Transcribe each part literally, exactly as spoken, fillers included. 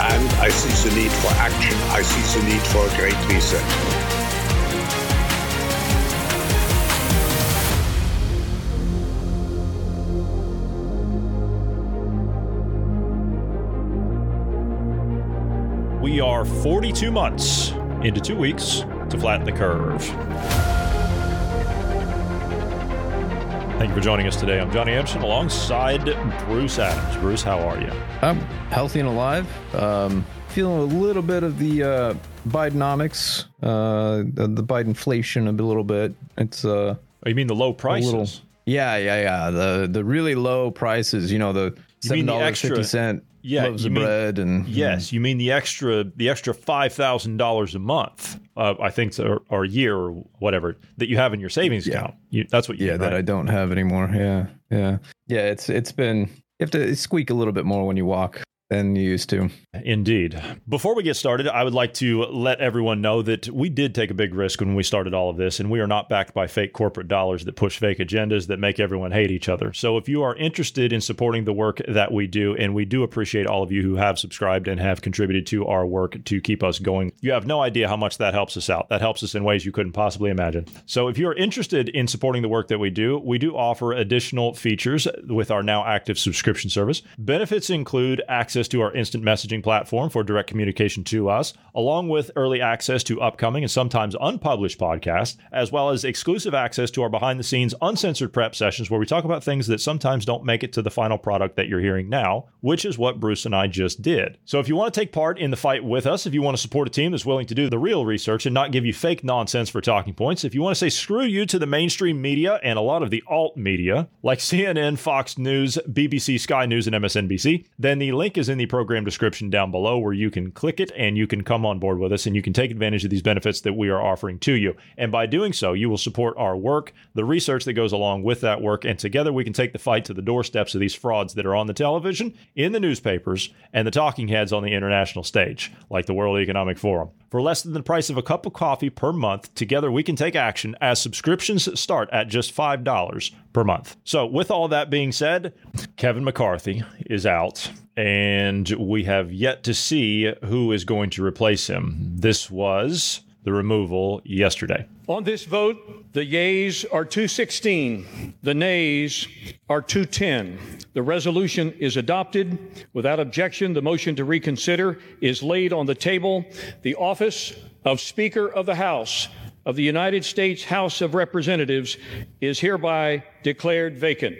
and I see the need for action. I see the need for a great reset. We are forty-two months into two weeks to flatten the curve. Thank you for joining us today. I'm Johnny Empson alongside Bruce Adams. Bruce, how are you? I'm healthy and alive. Um, feeling a little bit of the uh, Bidenomics, uh, the, the Bidenflation a little bit. It's uh, oh, you mean the low prices? Little, yeah, yeah, yeah. The the really low prices. You know, the seven dollars and fifty cents yeah, loaves of mean, bread and yes, you mean the extra the extra five thousand dollars a month, uh, I think, or, or a year or whatever that you have in your savings yeah. account. You, that's what you yeah mean, that right? I don't have anymore. Yeah, yeah, yeah. It's it's been you have to squeak a little bit more when you walk than you used to. Indeed. Before we get started, I would like to let everyone know that we did take a big risk when we started all of this, and we are not backed by fake corporate dollars that push fake agendas that make everyone hate each other. So if you are interested in supporting the work that we do, and we do appreciate all of you who have subscribed and have contributed to our work to keep us going, you have no idea how much that helps us out. That helps us in ways you couldn't possibly imagine. So if you're interested in supporting the work that we do, we do offer additional features with our now active subscription service. Benefits include access to our instant messaging platform for direct communication to us, along with early access to upcoming and sometimes unpublished podcasts, as well as exclusive access to our behind-the-scenes uncensored prep sessions where we talk about things that sometimes don't make it to the final product that you're hearing now, which is what Bruce and I just did. So if you want to take part in the fight with us, if you want to support a team that's willing to do the real research and not give you fake nonsense for talking points, if you want to say screw you to the mainstream media and a lot of the alt media, like C N N, Fox News, B B C, Sky News, and M S N B C, then the link is in the program description down below where you can click it and you can come on board with us and you can take advantage of these benefits that we are offering to you. And by doing so, you will support our work, the research that goes along with that work, and together we can take the fight to the doorsteps of these frauds that are on the television, in the newspapers, and the talking heads on the international stage, like the World Economic Forum. For less than the price of a cup of coffee per month, together we can take action as subscriptions start at just five dollars per month. So with all that being said, Kevin McCarthy is out, and we have yet to see who is going to replace him. This was the removal yesterday. On this vote, the yeas are two sixteen, the nays are two ten. The resolution is adopted. Without objection, the motion to reconsider is laid on the table. The office of Speaker of the House of the United States House of Representatives is hereby declared vacant.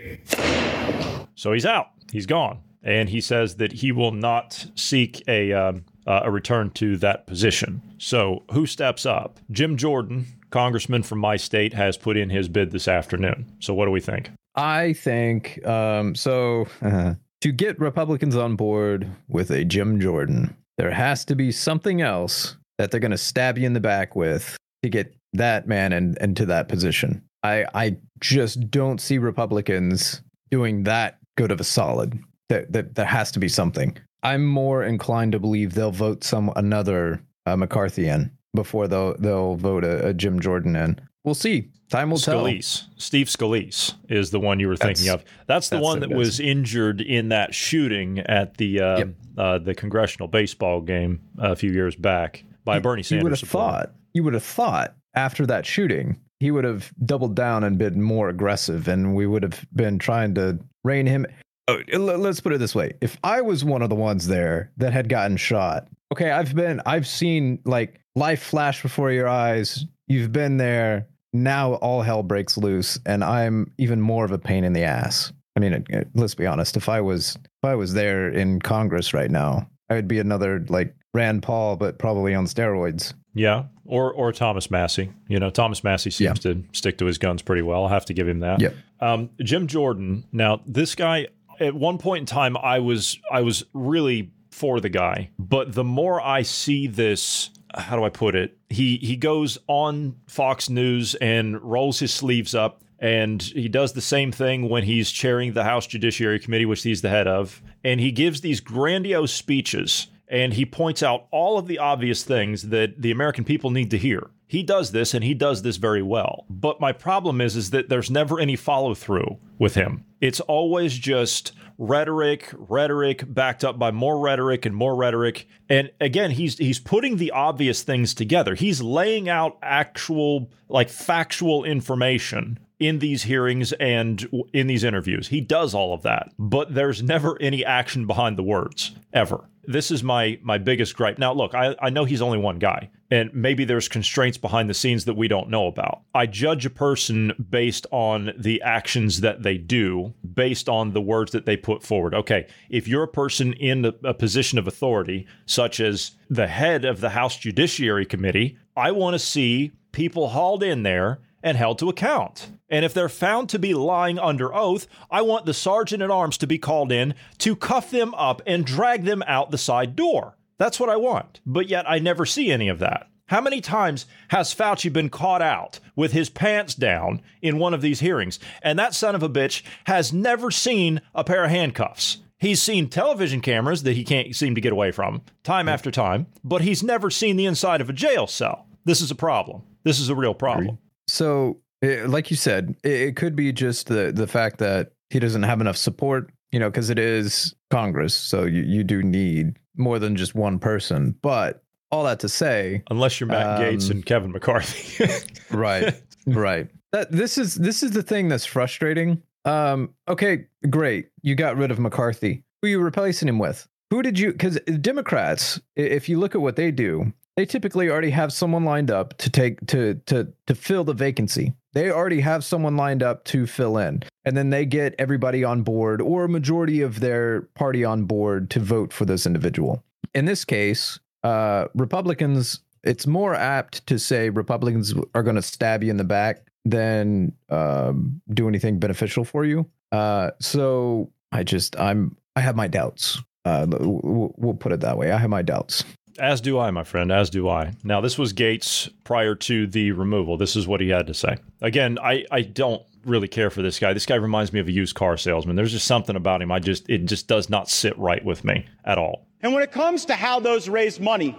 So he's out. He's gone. And he says that he will not seek a um, uh, a return to that position. So who steps up? Jim Jordan, congressman from my state, has put in his bid this afternoon. So what do we think? I think um, so uh, to get Republicans on board with a Jim Jordan, there has to be something else that they're going to stab you in the back with to get that man in, into that position. I, I just don't see Republicans doing that good of a solid. There, there, there has to be something. I'm more inclined to believe they'll vote some another uh, McCarthy in before they'll they'll vote a, a Jim Jordan in. We'll see. Time will Scalise. tell. Steve Scalise is the one you were that's, thinking of. That's the that's one that guess. was injured in that shooting at the uh, yep. uh, the congressional baseball game a few years back by you, Bernie Sanders. You would have thought. You would have thought after that shooting, he would have doubled down and been more aggressive, and we would have been trying to rein him. Oh, let's put it this way. If I was one of the ones there that had gotten shot, okay, I've been, I've seen like life flash before your eyes. You've been there. Now all hell breaks loose and I'm even more of a pain in the ass. I mean, it, it, let's be honest. If I was, if I was there in Congress right now, I would be another like Rand Paul, but probably on steroids. Yeah. Or, or Thomas Massey, you know, Thomas Massey seems yeah. to stick to his guns pretty well. I'll have to give him that. Yeah. Um, Jim Jordan. Now this guy, at one point in time, I was I was really for the guy, but the more I see this, how do I put it? He he goes on Fox News and rolls his sleeves up, and he does the same thing when he's chairing the House Judiciary Committee, which he's the head of, and he gives these grandiose speeches, and he points out all of the obvious things that the American people need to hear. He does this, and he does this very well. But my problem is, is that there's never any follow-through with him. It's always just rhetoric, rhetoric, backed up by more rhetoric and more rhetoric. And again, he's he's putting the obvious things together. He's laying out actual, like factual information in these hearings and in these interviews. He does all of that, but there's never any action behind the words, ever. This is my my biggest gripe. Now, look, I, I know he's only one guy, and maybe there's constraints behind the scenes that we don't know about. I judge a person based on the actions that they do, based on the words that they put forward. Okay, if you're a person in a, a position of authority, such as the head of the House Judiciary Committee, I want to see people hauled in there and held to account. And if they're found to be lying under oath, I want the sergeant at arms to be called in to cuff them up and drag them out the side door. That's what I want. But yet I never see any of that. How many times has Fauci been caught out with his pants down in one of these hearings? And that son of a bitch has never seen a pair of handcuffs. He's seen television cameras that he can't seem to get away from time after time, but he's never seen the inside of a jail cell. This is a problem. This is a real problem. So, it, like you said, it, it could be just the, the fact that he doesn't have enough support, you know, because it is Congress. So you, you do need more than just one person. But all that to say, unless you're Matt um, Gaetz and Kevin McCarthy. Right. Right. That, this is this is the thing that's frustrating. Um, OK, great. You got rid of McCarthy. Who are you replacing him with? Who did you? Because Democrats, if you look at what they do, they typically already have someone lined up to take to to to fill the vacancy. They already have someone lined up to fill in, and then they get everybody on board or a majority of their party on board to vote for this individual. In this case, uh, Republicans, it's more apt to say Republicans are going to stab you in the back than um, do anything beneficial for you. Uh, so I just I'm I have my doubts. Uh, we'll put it that way. I have my doubts. As do I, my friend, as do I. Now, this was Gaetz prior to the removal. This is what he had to say. Again, I, I don't really care for this guy. This guy reminds me of a used car salesman. There's just something about him. I just it just does not sit right with me at all. And when it comes to how those raise money,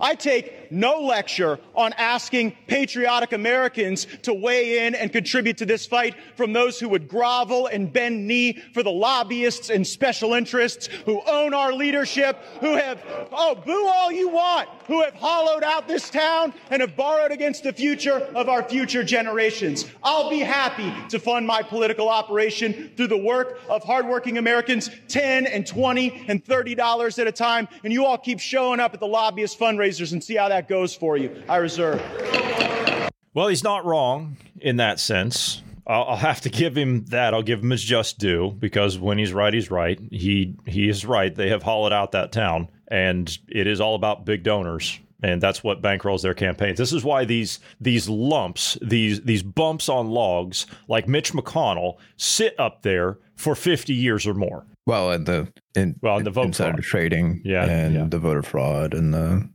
I take no lecture on asking patriotic Americans to weigh in and contribute to this fight from those who would grovel and bend knee for the lobbyists and special interests who own our leadership, who have, oh, boo all you want, who have hollowed out this town and have borrowed against the future of our future generations. I'll be happy to fund my political operation through the work of hardworking Americans, ten and twenty and thirty dollars at a time, and you all keep showing up at the lobbyist fundraisers and see how that goes for you. I reserve. Well, he's not wrong in that sense. I'll, I'll have to give him that. I'll give him his just due, because when he's right, he's right. He he is right. They have hollowed out that town, and it is all about big donors. And that's what bankrolls their campaigns. This is why these these lumps, these these bumps on logs like Mitch McConnell sit up there for fifty years or more. Well, and the in, well, and the vote insider fraud. trading yeah, and yeah. the voter fraud and the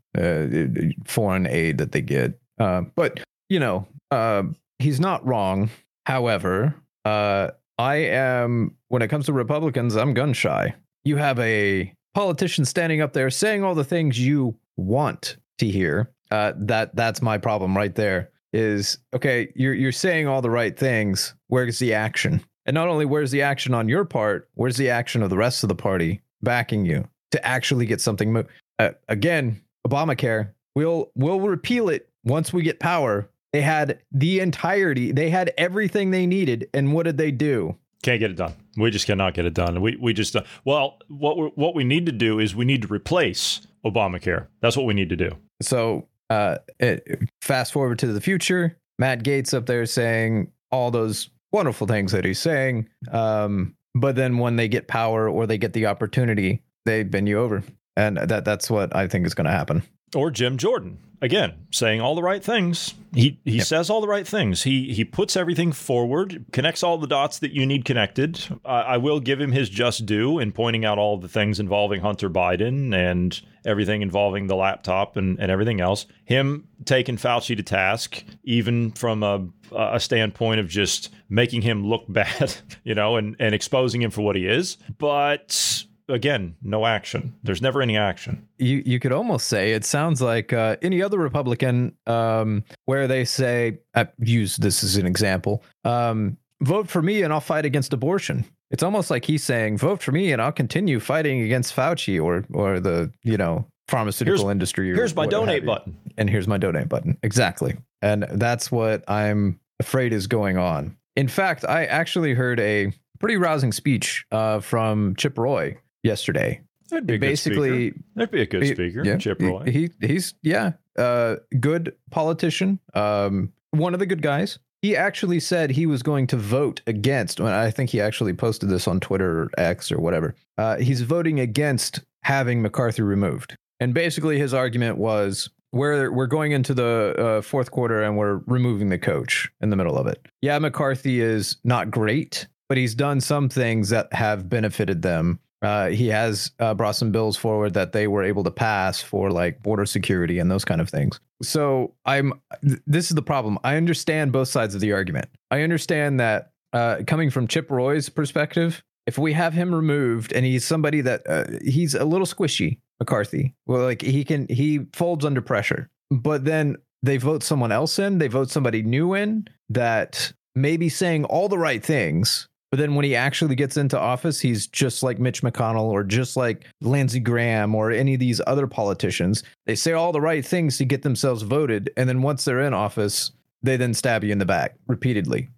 uh, foreign aid that they get. Uh, but, you know, uh, he's not wrong. However, uh, I am when it comes to Republicans, I'm gun shy. You have a politician standing up there saying all the things you want to hear. Uh, that that's my problem right there is, OK, you're you're saying all the right things. Where's the action? And not only where's the action on your part, where's the action of the rest of the party backing you to actually get something moved? Uh, again, Obamacare, we'll we'll repeal it once we get power. They had the entirety. They had everything they needed. And what did they do? Can't get it done. We just cannot get it done. We we just uh, well, what we what we need to do is we need to replace Obamacare. That's what we need to do. So uh, it, fast forward to the future. Matt Gaetz up there saying all those wonderful things that he's saying, um, but then when they get power or they get the opportunity, they bend you over, and that that's what I think is going to happen. Or Jim Jordan, again, saying all the right things. He he yep. says all the right things. He he puts everything forward, connects all the dots that you need connected. Uh, I will give him his just due in pointing out all the things involving Hunter Biden and everything involving the laptop and, and everything else. Him taking Fauci to task, even from a, a standpoint of just making him look bad, you know, and, and exposing him for what he is. But... again, no action. There's never any action. You you could almost say it sounds like uh, any other Republican um, where they say, I use this as an example, um, vote for me and I'll fight against abortion. It's almost like he's saying, vote for me and I'll continue fighting against Fauci or or the, you know, pharmaceutical here's, industry. Or here's my donate button. And here's my donate button. Exactly. And that's what I'm afraid is going on. In fact, I actually heard a pretty rousing speech uh, from Chip Roy yesterday. That'd be a basically, good that'd be a good speaker. He, yeah, Chip Roy. He, he he's yeah, uh, good politician. Um, one of the good guys. He actually said he was going to vote against. Well, I think he actually posted this on Twitter or X or whatever. Uh, he's voting against having McCarthy removed. And basically, his argument was we're we're going into the uh, fourth quarter and we're removing the coach in the middle of it. Yeah, McCarthy is not great, but he's done some things that have benefited them. Uh, he has uh, brought some bills forward that they were able to pass for like border security and those kind of things. So I'm th- this is the problem. I understand both sides of the argument. I understand that uh, coming from Chip Roy's perspective, if we have him removed and he's somebody that uh, he's a little squishy, McCarthy, well, like he can he folds under pressure, but then they vote someone else in. They vote somebody new in that may be saying all the right things. But then when he actually gets into office, he's just like Mitch McConnell or just like Lindsey Graham or any of these other politicians. They say all the right things to get themselves voted. And then once they're in office, they then stab you in the back repeatedly.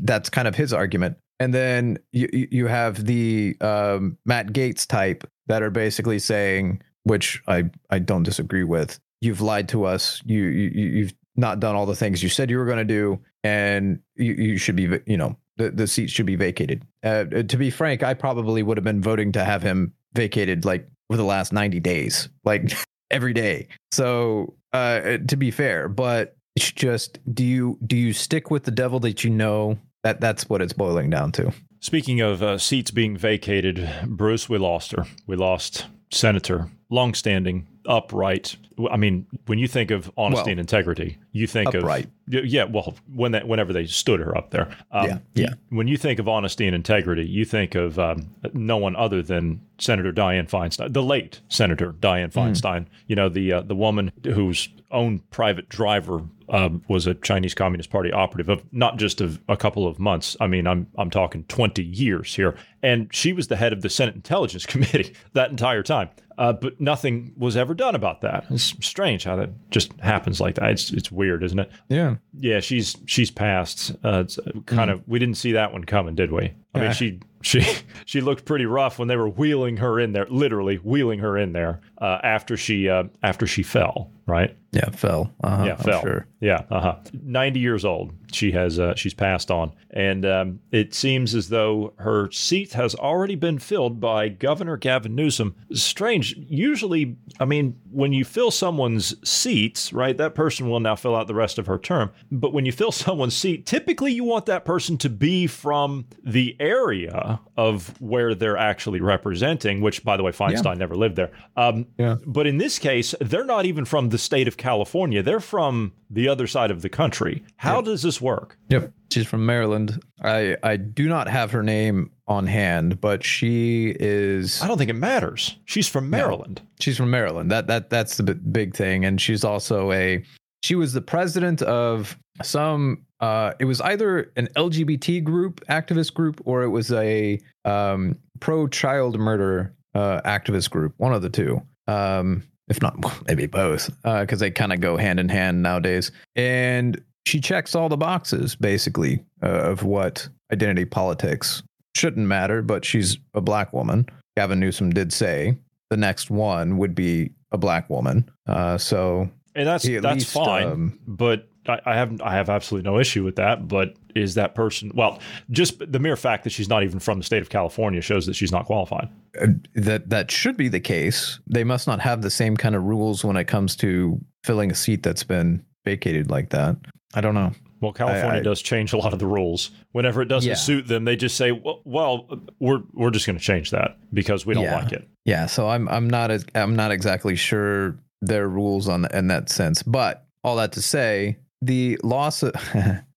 That's kind of his argument. And then you you have the um, Matt Gaetz type that are basically saying, which I, I don't disagree with. You've lied to us. You, you, you've not done all the things you said you were going to do. And you, you should be, you know. The, the seat should be vacated. Uh, to be frank, I probably would have been voting to have him vacated like over the last ninety days, like every day. So uh, to be fair, but it's just do you do you stick with the devil that you know? That that's what it's boiling down to. Speaking of uh, seats being vacated, Bruce, we lost her. We lost Senator, longstanding, upright. I mean, when you think of honesty well, and integrity, you think upright. of yeah. Well, when that whenever they stood her up there, um, yeah, yeah. When you think of honesty and integrity, you think of um, no one other than Senator Dianne Feinstein, the late Senator Dianne Feinstein. Mm. You know, the uh, the woman whose own private driver uh, was a Chinese Communist Party operative of not just of a couple of months. I mean, I'm I'm talking twenty years here, and she was the head of the Senate Intelligence Committee that entire time. Uh, but nothing was ever done about that. It's strange how that just happens like that. It's it's weird, isn't it? Yeah. Yeah, she's she's passed. Uh, it's kind mm. of we didn't see that one coming, did we? I yeah. mean, she she she looked pretty rough when they were wheeling her in there, literally wheeling her in there uh, after she uh, after she fell, right? Yeah, fell. Uh-huh, yeah, fell. I'm sure. Yeah. Uh-huh. ninety years old. She has uh, she's passed on. And um, it seems as though her seat has already been filled by Governor Gavin Newsom. Strange. Usually, I mean, when you fill someone's seats, right, that person will now fill out the rest of her term. But when you fill someone's seat, typically you want that person to be from the area of where they're actually representing, which, by the way, Feinstein yeah. never lived there. Um, yeah. But in this case, they're not even from the state of California. They're from the other side of the country. How yep. does this work? Yep. She's from Maryland. I, I do not have her name on hand, but she is... I don't think it matters. She's from Maryland. No, she's from Maryland. That that That's the big thing. And she's also a... She was the president of some... Uh, it was either an L G B T group, activist group, or it was a um, pro-child murder uh, activist group. One of the two. Um If not, maybe both, because uh, they kind of go hand in hand nowadays. And she checks all the boxes, basically, uh, of what identity politics shouldn't matter, but she's a black woman. Gavin Newsom did say the next one would be a black woman. Uh, so and that's that's least, fine. Um, but I, I have I have absolutely no issue with that. But is that person? Well, just the mere fact that she's not even from the state of California shows that she's not qualified. Uh, that that should be the case. They must not have the same kind of rules when it comes to filling a seat that's been vacated like that. I don't know. Well, California I, I, does change a lot of the rules. Whenever it doesn't yeah. suit them, they just say, well, well we're we're just going to change that because we don't yeah. like it. Yeah. So I'm I'm not as, I'm not exactly sure their rules on the, in that sense. But all that to say, the loss of,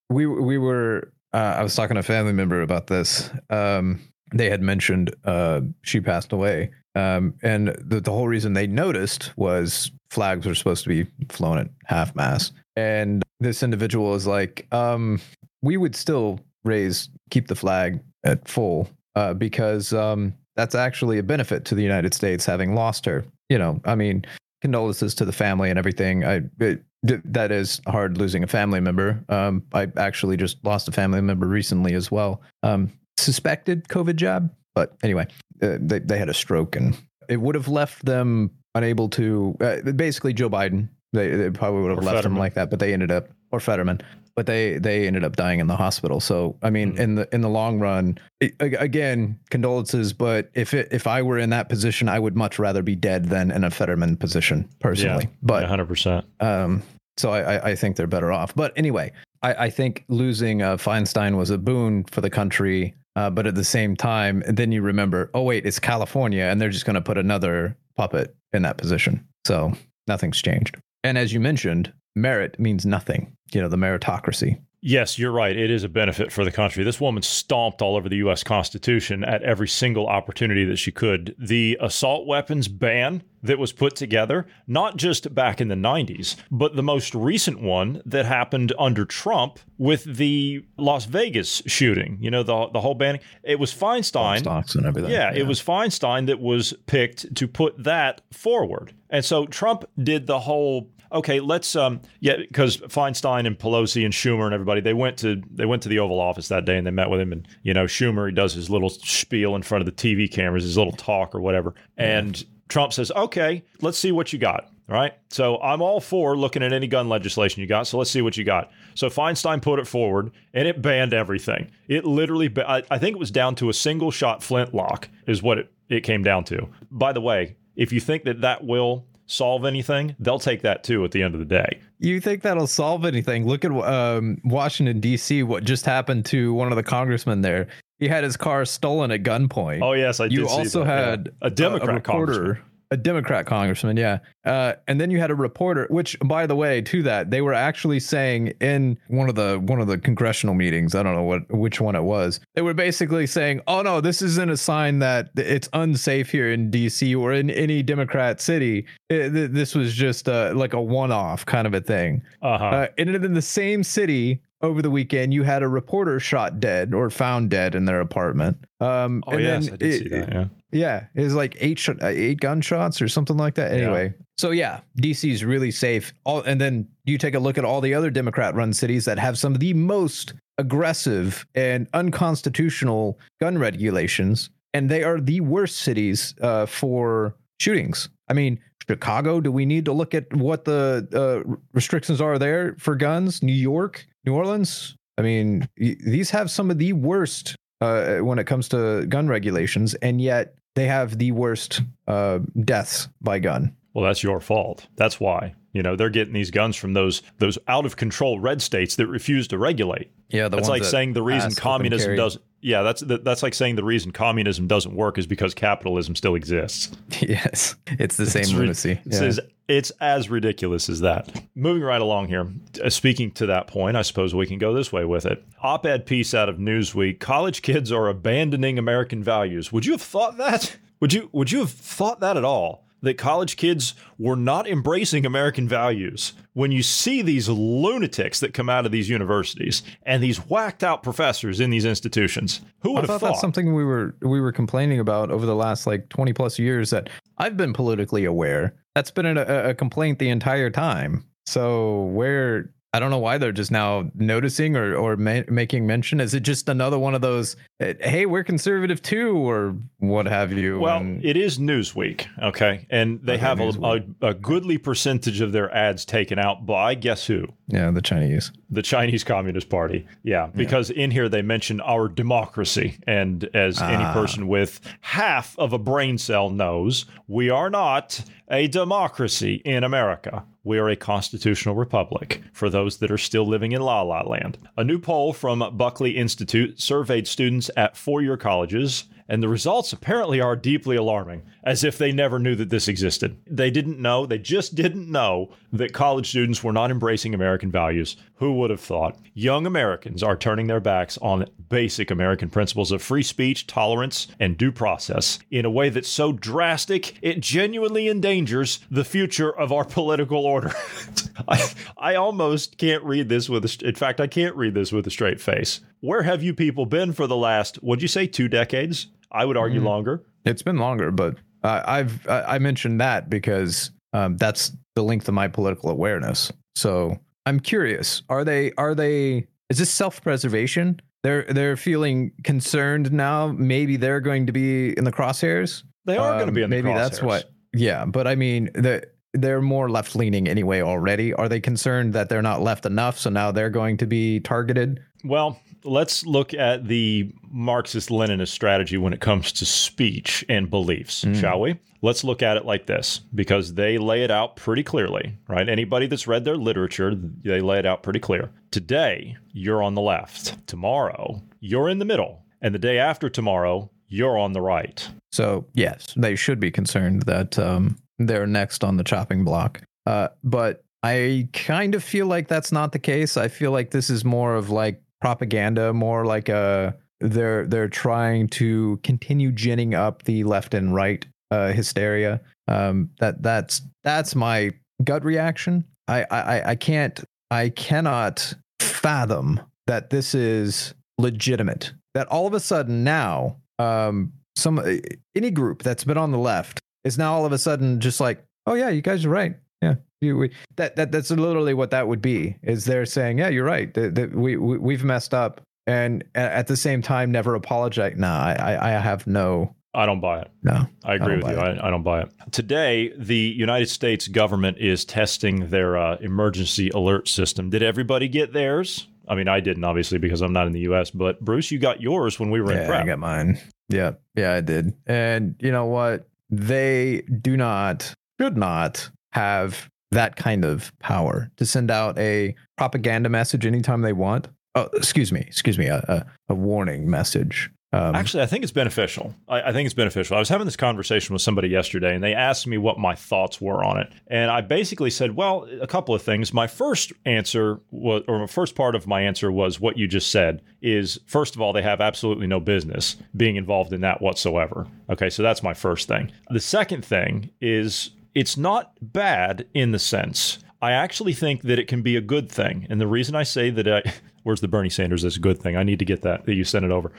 we we were uh, I was talking to a family member about this. Um, they had mentioned uh, she passed away. Um, and the, the whole reason they noticed was flags were supposed to be flown at half mast. And this individual is like, um, we would still raise, keep the flag at full, uh, because um, that's actually a benefit to the United States having lost her. You know, I mean, condolences to the family and everything. I it, that is hard losing a family member. Um, I actually just lost a family member recently as well. Um, suspected COVID jab. But anyway, uh, they, they had a stroke and it would have left them unable to uh, basically Joe Biden. They, they probably would have or left Fetterman. Him like that, but they ended up, or Fetterman, but they, they ended up dying in the hospital. So, I mean, mm-hmm. in the in the long run, it, again, condolences. But if it, if I were in that position, I would much rather be dead than in a Fetterman position personally. Yeah, but one hundred percent. Um, so I, I think they're better off. But anyway, I, I think losing uh, Feinstein was a boon for the country. Uh, but at the same time, then you remember, oh, wait, it's California, and they're just going to put another puppet in that position. So nothing's changed. And as you mentioned, merit means nothing, you know, the meritocracy. Yes, you're right. It is a benefit for the country. This woman stomped all over the U S Constitution at every single opportunity that she could. The assault weapons ban that was put together, not just back in the nineties, but the most recent one that happened under Trump with the Las Vegas shooting, you know, the the whole banning. It was Feinstein. Stocks and everything. Yeah, yeah, it was Feinstein that was picked to put that forward. And so Trump did the whole okay, let's, um, yeah, because Feinstein and Pelosi and Schumer and everybody, they went to they went to the Oval Office that day and they met with him. And, you know, Schumer, he does his little spiel in front of the T V cameras, his little talk or whatever. And yeah. Trump says, okay, let's see what you got. All right. So I'm all for looking at any gun legislation you got. So let's see what you got. So Feinstein put it forward and it banned everything. It literally, ba- I, I think it was down to a single shot flintlock is what it, it came down to. By the way, if you think that that will solve anything, they'll take that too at the end of the day. You think that'll solve anything? Look at um, Washington, D C, what just happened to one of the congressmen there. He had his car stolen at gunpoint. Oh, yes, I did. You also had a Democrat congressman. A Democrat congressman, yeah. Uh, and then you had a reporter, which, by the way, to that, they were actually saying in one of the one of the congressional meetings, I don't know what which one it was, they were basically saying, oh, no, this isn't a sign that it's unsafe here in D C or in any Democrat city. It, th- this was just uh, like a one-off kind of a thing. Uh-huh. Uh, and in the same city over the weekend, you had a reporter shot dead or found dead in their apartment. Um, oh, and yes, then I did it, see that, yeah. Yeah, it was like eight sh- eight gunshots or something like that. Anyway, yeah. So yeah, D C is really safe. All, and then you take a look at all the other Democrat-run cities that have some of the most aggressive and unconstitutional gun regulations, and they are the worst cities uh, for shootings. I mean, Chicago, do we need to look at what the uh, restrictions are there for guns? New York, New Orleans? I mean, y- these have some of the worst uh, when it comes to gun regulations, and yet they have the worst uh, deaths by gun. Well, that's your fault. That's why, you know, they're getting these guns from those those out of control red states that refuse to regulate. Yeah, the that's like that saying the reason communism doesn't. Yeah, that's that's like saying the reason communism doesn't work is because capitalism still exists. Yes, it's the same lunacy. It's, yeah. it's, it's as ridiculous as that. Moving right along here, speaking to that point, I suppose we can go this way with it. Op-ed piece out of Newsweek: college kids are abandoning American values. Would you have thought that? Would you would you have thought that at all? That college kids were not embracing American values. When you see these lunatics that come out of these universities and these whacked out professors in these institutions, who would I have thought? thought? That's something we were we were complaining about over the last like twenty plus years that I've been politically aware. That's been a, a complaint the entire time. So where I don't know why they're just now noticing or or ma- making mention. Is it just another one of those, hey, we're conservative too, or what have you? Well, and it is Newsweek, okay? And they have a, a, a goodly percentage of their ads taken out by, guess who? Yeah, the Chinese. The Chinese Communist Party. Yeah, because yeah. in here they mention our democracy. And as ah. any person with half of a brain cell knows, we are not a democracy in America. We are a constitutional republic, for those that are still living in La La Land. A new poll from Buckley Institute surveyed students at four-year colleges, and the results apparently are deeply alarming, as if they never knew that this existed. They didn't know, they just didn't know that college students were not embracing American values. Who would have thought? Young Americans are turning their backs on basic American principles of free speech, tolerance, and due process in a way that's so drastic, it genuinely endangers the future of our political order. Order. I, I almost can't read this with a, in fact, I can't read this with a straight face. Where have you people been for the last, what'd you say, two decades? I would argue mm. longer. It's been longer, but uh, I've I, I mentioned that because um, that's the length of my political awareness. So I'm curious, are they are they is this self-preservation? They're they're feeling concerned now. Maybe they're going to be in the crosshairs. They are um, going to be in the maybe crosshairs. Maybe that's what. Yeah, but I mean the. They're more left leaning anyway already. Are they concerned that they're not left enough? So now they're going to be targeted? Well, let's look at the Marxist-Leninist strategy when it comes to speech and beliefs, mm. shall we? Let's look at it like this, because they lay it out pretty clearly, right? Anybody that's read their literature, they lay it out pretty clear. Today, you're on the left. Tomorrow, you're in the middle. And the day after tomorrow, you're on the right. So, yes, they should be concerned that... Um they're next on the chopping block. Uh, but I kind of feel like that's not the case. I feel like this is more of like propaganda, more like a they're they're trying to continue ginning up the left and right uh, hysteria. Um, that that's that's my gut reaction. I, I I can't I cannot fathom that this is legitimate. That all of a sudden now, um, some any group that's been on the left. It's now all of a sudden just like, oh, yeah, you guys are right. Yeah, you, we, that that that's literally what that would be, is they're saying, yeah, you're right. That, that we, we we've messed up. And at the same time, never apologize. Nah, I, I have no. I don't buy it. No, I agree I with you. I, I don't buy it. Today, the United States government is testing their uh, emergency alert system. Did everybody get theirs? I mean, I didn't, obviously, because I'm not in the U S, but Bruce, you got yours when we were yeah, in prep. Yeah, I got mine. Yeah, yeah, I did. And you know what? They do not, should not have that kind of power to send out a propaganda message anytime they want. Oh, excuse me, excuse me, a, a, a warning message. Um, Actually, I think it's beneficial. I, I think it's beneficial. I was having this conversation with somebody yesterday, and they asked me what my thoughts were on it. And I basically said, well, a couple of things. My first answer was, or my first part of my answer was what you just said is, first of all, they have absolutely no business being involved in that whatsoever. Okay, so that's my first thing. The second thing is it's not bad in the sense. I actually think that it can be a good thing. And the reason I say that, I, where's the Bernie Sanders is a good thing? I need to get that, that you sent it over.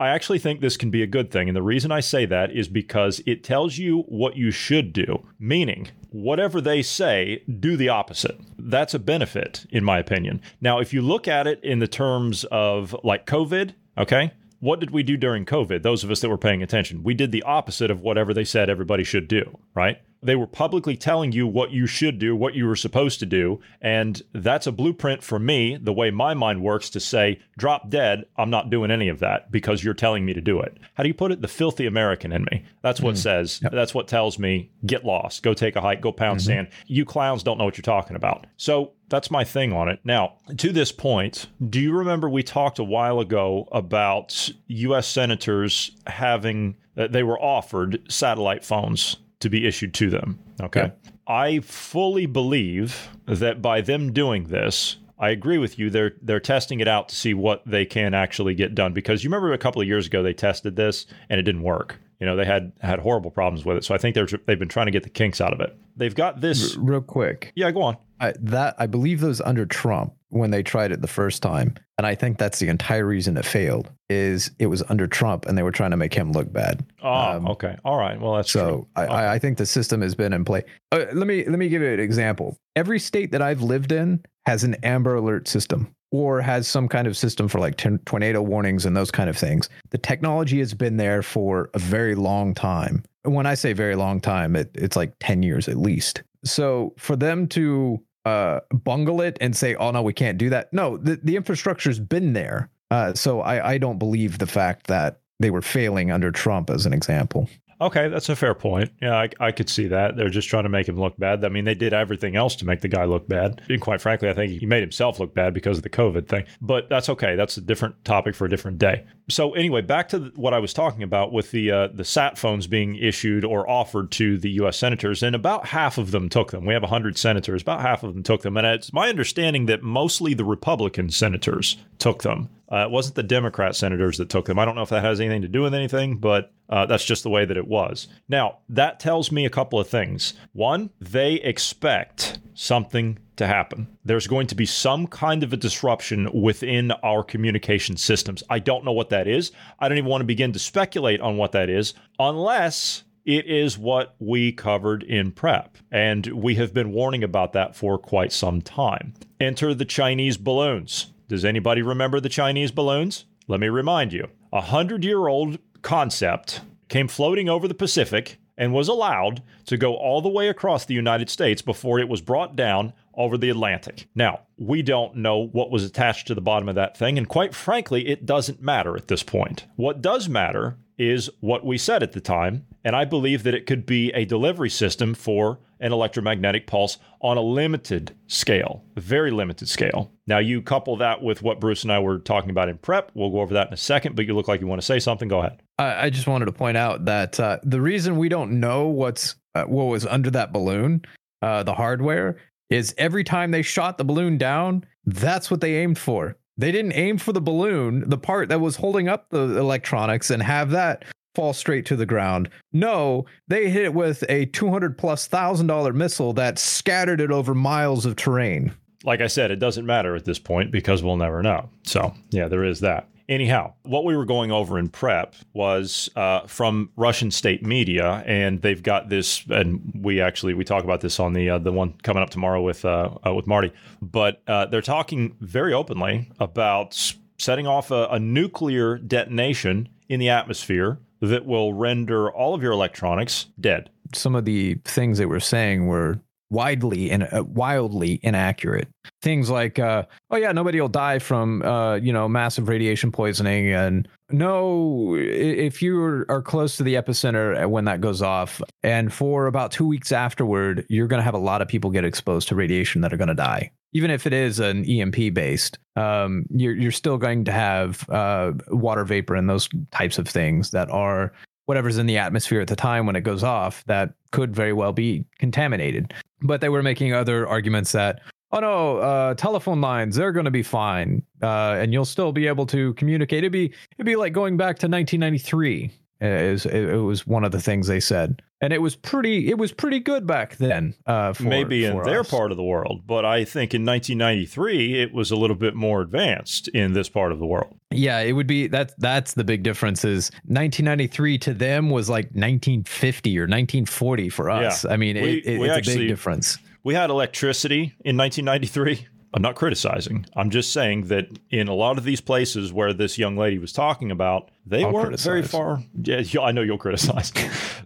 I actually think this can be a good thing. And the reason I say that is because it tells you what you should do, meaning whatever they say, do the opposite. That's a benefit, in my opinion. Now, if you look at it in the terms of like COVID, okay, what did we do during COVID? Those of us that were paying attention, we did the opposite of whatever they said everybody should do, right? They were publicly telling you what you should do, what you were supposed to do. And that's a blueprint for me, the way my mind works, to say, drop dead. I'm not doing any of that because you're telling me to do it. How do you put it? The filthy American in me. That's what mm-hmm. says, yep. that's what tells me, get lost, go take a hike, go pound mm-hmm. sand. You clowns don't know what you're talking about. So that's my thing on it. Now, to this point, do you remember we talked a while ago about U S senators having, uh, they were offered satellite phones to be issued to them, okay? Yeah. I fully believe that by them doing this, I agree with you, they're they're testing it out to see what they can actually get done. Because you remember a couple of years ago, they tested this and it didn't work. You know, they had had horrible problems with it. So I think they're they've been trying to get the kinks out of it. They've got this R- real quick. Yeah, go on. I, that I believe that was under Trump when they tried it the first time. And I think that's the entire reason it failed is it was under Trump and they were trying to make him look bad. Oh, um, OK. All right. Well, that's so true. I, okay. I, I think the system has been in play. Uh, let me let me give you an example. Every state that I've lived in has an Amber Alert system or has some kind of system for like t- tornado warnings and those kind of things. The technology has been there for a very long time. And when I say very long time, it, it's like ten years at least. So for them to uh, bungle it and say, oh, no, we can't do that. No, the, the infrastructure has been there. Uh, so I, I don't believe the fact that they were failing under Trump as an example. Okay, that's a fair point. Yeah, I, I could see that. They're just trying to make him look bad. I mean, they did everything else to make the guy look bad. And quite frankly, I think he made himself look bad because of the COVID thing. But that's okay. That's a different topic for a different day. So anyway, back to what I was talking about with the uh, the sat phones being issued or offered to the U S senators. And about half of them took them. We have one hundred senators. About half of them took them. And it's my understanding that mostly the Republican senators took them. Uh, it wasn't the Democrat senators that took them. I don't know if that has anything to do with anything, but uh, that's just the way that it was. Now, that tells me a couple of things. One, they expect something to happen. There's going to be some kind of a disruption within our communication systems. I don't know what that is. I don't even want to begin to speculate on what that is, unless it is what we covered in prep. And we have been warning about that for quite some time. Enter the Chinese balloons. Does anybody remember the Chinese balloons? Let me remind you, a hundred-year-old concept came floating over the Pacific and was allowed to go all the way across the United States before it was brought down over the Atlantic. Now, we don't know what was attached to the bottom of that thing, and quite frankly, it doesn't matter at this point. What does matter is what we said at the time, and I believe that it could be a delivery system for an electromagnetic pulse on a limited scale, a very limited scale. Now, you couple that with what Bruce and I were talking about in prep. We'll go over that in a second, but you look like you want to say something. Go ahead. I, I just wanted to point out that uh, the reason we don't know what's uh, what was under that balloon, uh, the hardware, is every time they shot the balloon down, that's what they aimed for. They didn't aim for the balloon, the part that was holding up the electronics, and have that fall straight to the ground. No, they hit it with a two hundred plus thousand dollar missile that scattered it over miles of terrain. Like I said, it doesn't matter at this point because we'll never know. So, yeah, there is that. Anyhow, what we were going over in prep was uh, from Russian state media, and they've got this, and we actually, we talk about this on the uh, the one coming up tomorrow with uh, uh, with Marty, but uh, they're talking very openly about setting off a, a nuclear detonation in the atmosphere that will render all of your electronics dead. Some of the things they were saying were widely and uh, wildly inaccurate. Things like, uh, oh, yeah, nobody will die from, uh, you know, massive radiation poisoning. And no, if you are close to the epicenter when that goes off and for about two weeks afterward, you're going to have a lot of people get exposed to radiation that are going to die. Even if it is an E M P based, um, you're, you're still going to have uh, water vapor and those types of things that are whatever's in the atmosphere at the time when it goes off that could very well be contaminated. But they were making other arguments that, oh, no, uh, telephone lines, they're going to be fine. Uh, and you'll still be able to communicate. It'd be it'd be like going back to nineteen ninety-three. It was, it was one of the things they said. And it was pretty it was pretty good back then. Uh, for, Maybe for in us. Their part of the world. But I think in nineteen ninety-three, it was a little bit more advanced in this part of the world. Yeah, it would be that that's the big difference is nineteen ninety-three to them was like nineteen fifty or nineteen forty for us. Yeah. I mean, we, it, it, we it's actually, a big difference. We had electricity in nineteen ninety-three. I'm not criticizing. I'm just saying that in a lot of these places where this young lady was talking about, they I'll weren't criticize. very far. Yeah, I know you'll criticize.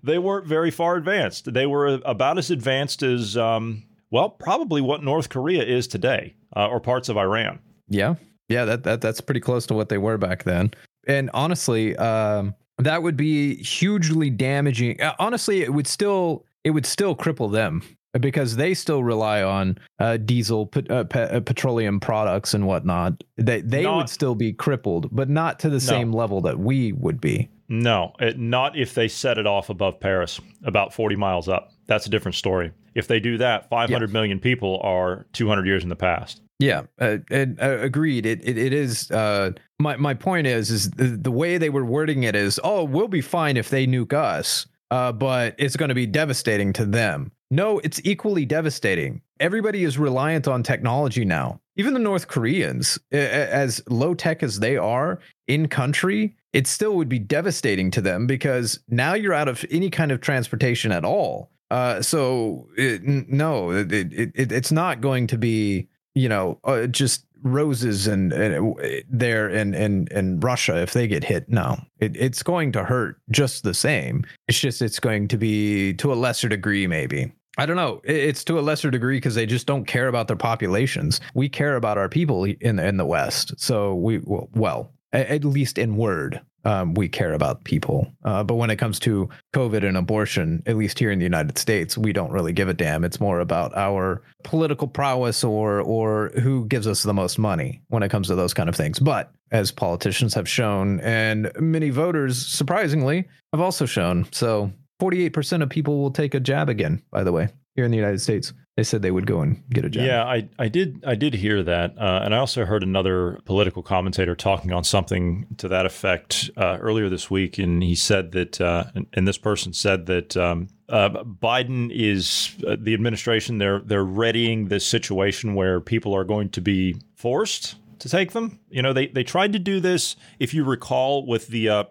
They weren't very far advanced. They were about as advanced as, um, well, probably what North Korea is today uh, or parts of Iran. Yeah. Yeah, that, that that's pretty close to what they were back then. And honestly, um, that would be hugely damaging. Honestly, it would still it would still cripple them. because they still rely on uh, diesel, pe- uh, pe- uh, petroleum products and whatnot. They they not, would still be crippled, but not to the no. same level that we would be. No, it, not if they set it off above Paris, about forty miles up. That's a different story. If they do that, five hundred yeah. million people are two hundred years in the past. Yeah, uh, and uh, agreed. It it, it is. Uh, my my point is is the, the way they were wording it is, oh, we'll be fine if they nuke us, uh, but it's going to be devastating to them. No, it's equally devastating. Everybody is reliant on technology now. Even the North Koreans, as low tech as they are in country, it still would be devastating to them because now you're out of any kind of transportation at all. Uh, so it, no, it, it it's not going to be, you know, uh, just roses and, and uh, there and and and Russia if they get hit. No, it, it's going to hurt just the same. It's just it's going to be to a lesser degree, maybe. I don't know. It's to a lesser degree because they just don't care about their populations. We care about our people in the, in the West. So we well, at least in word, um, we care about people. Uh, but when it comes to COVID and abortion, at least here in the United States, we don't really give a damn. It's more about our political prowess or or who gives us the most money when it comes to those kind of things. But as politicians have shown, and many voters, surprisingly, have also shown, so. forty-eight percent of people will take a jab again, by the way, here in the United States. They said they would go and get a jab. Yeah, I, I did I did hear that. Uh, and I also heard another political commentator talking on something to that effect uh, earlier this week. And he said that, uh, and, and this person said that um, uh, Biden is, uh, the administration, they're, they're readying this situation where people are going to be forced to take them. You know, they, they tried to do this, if you recall, with the uh,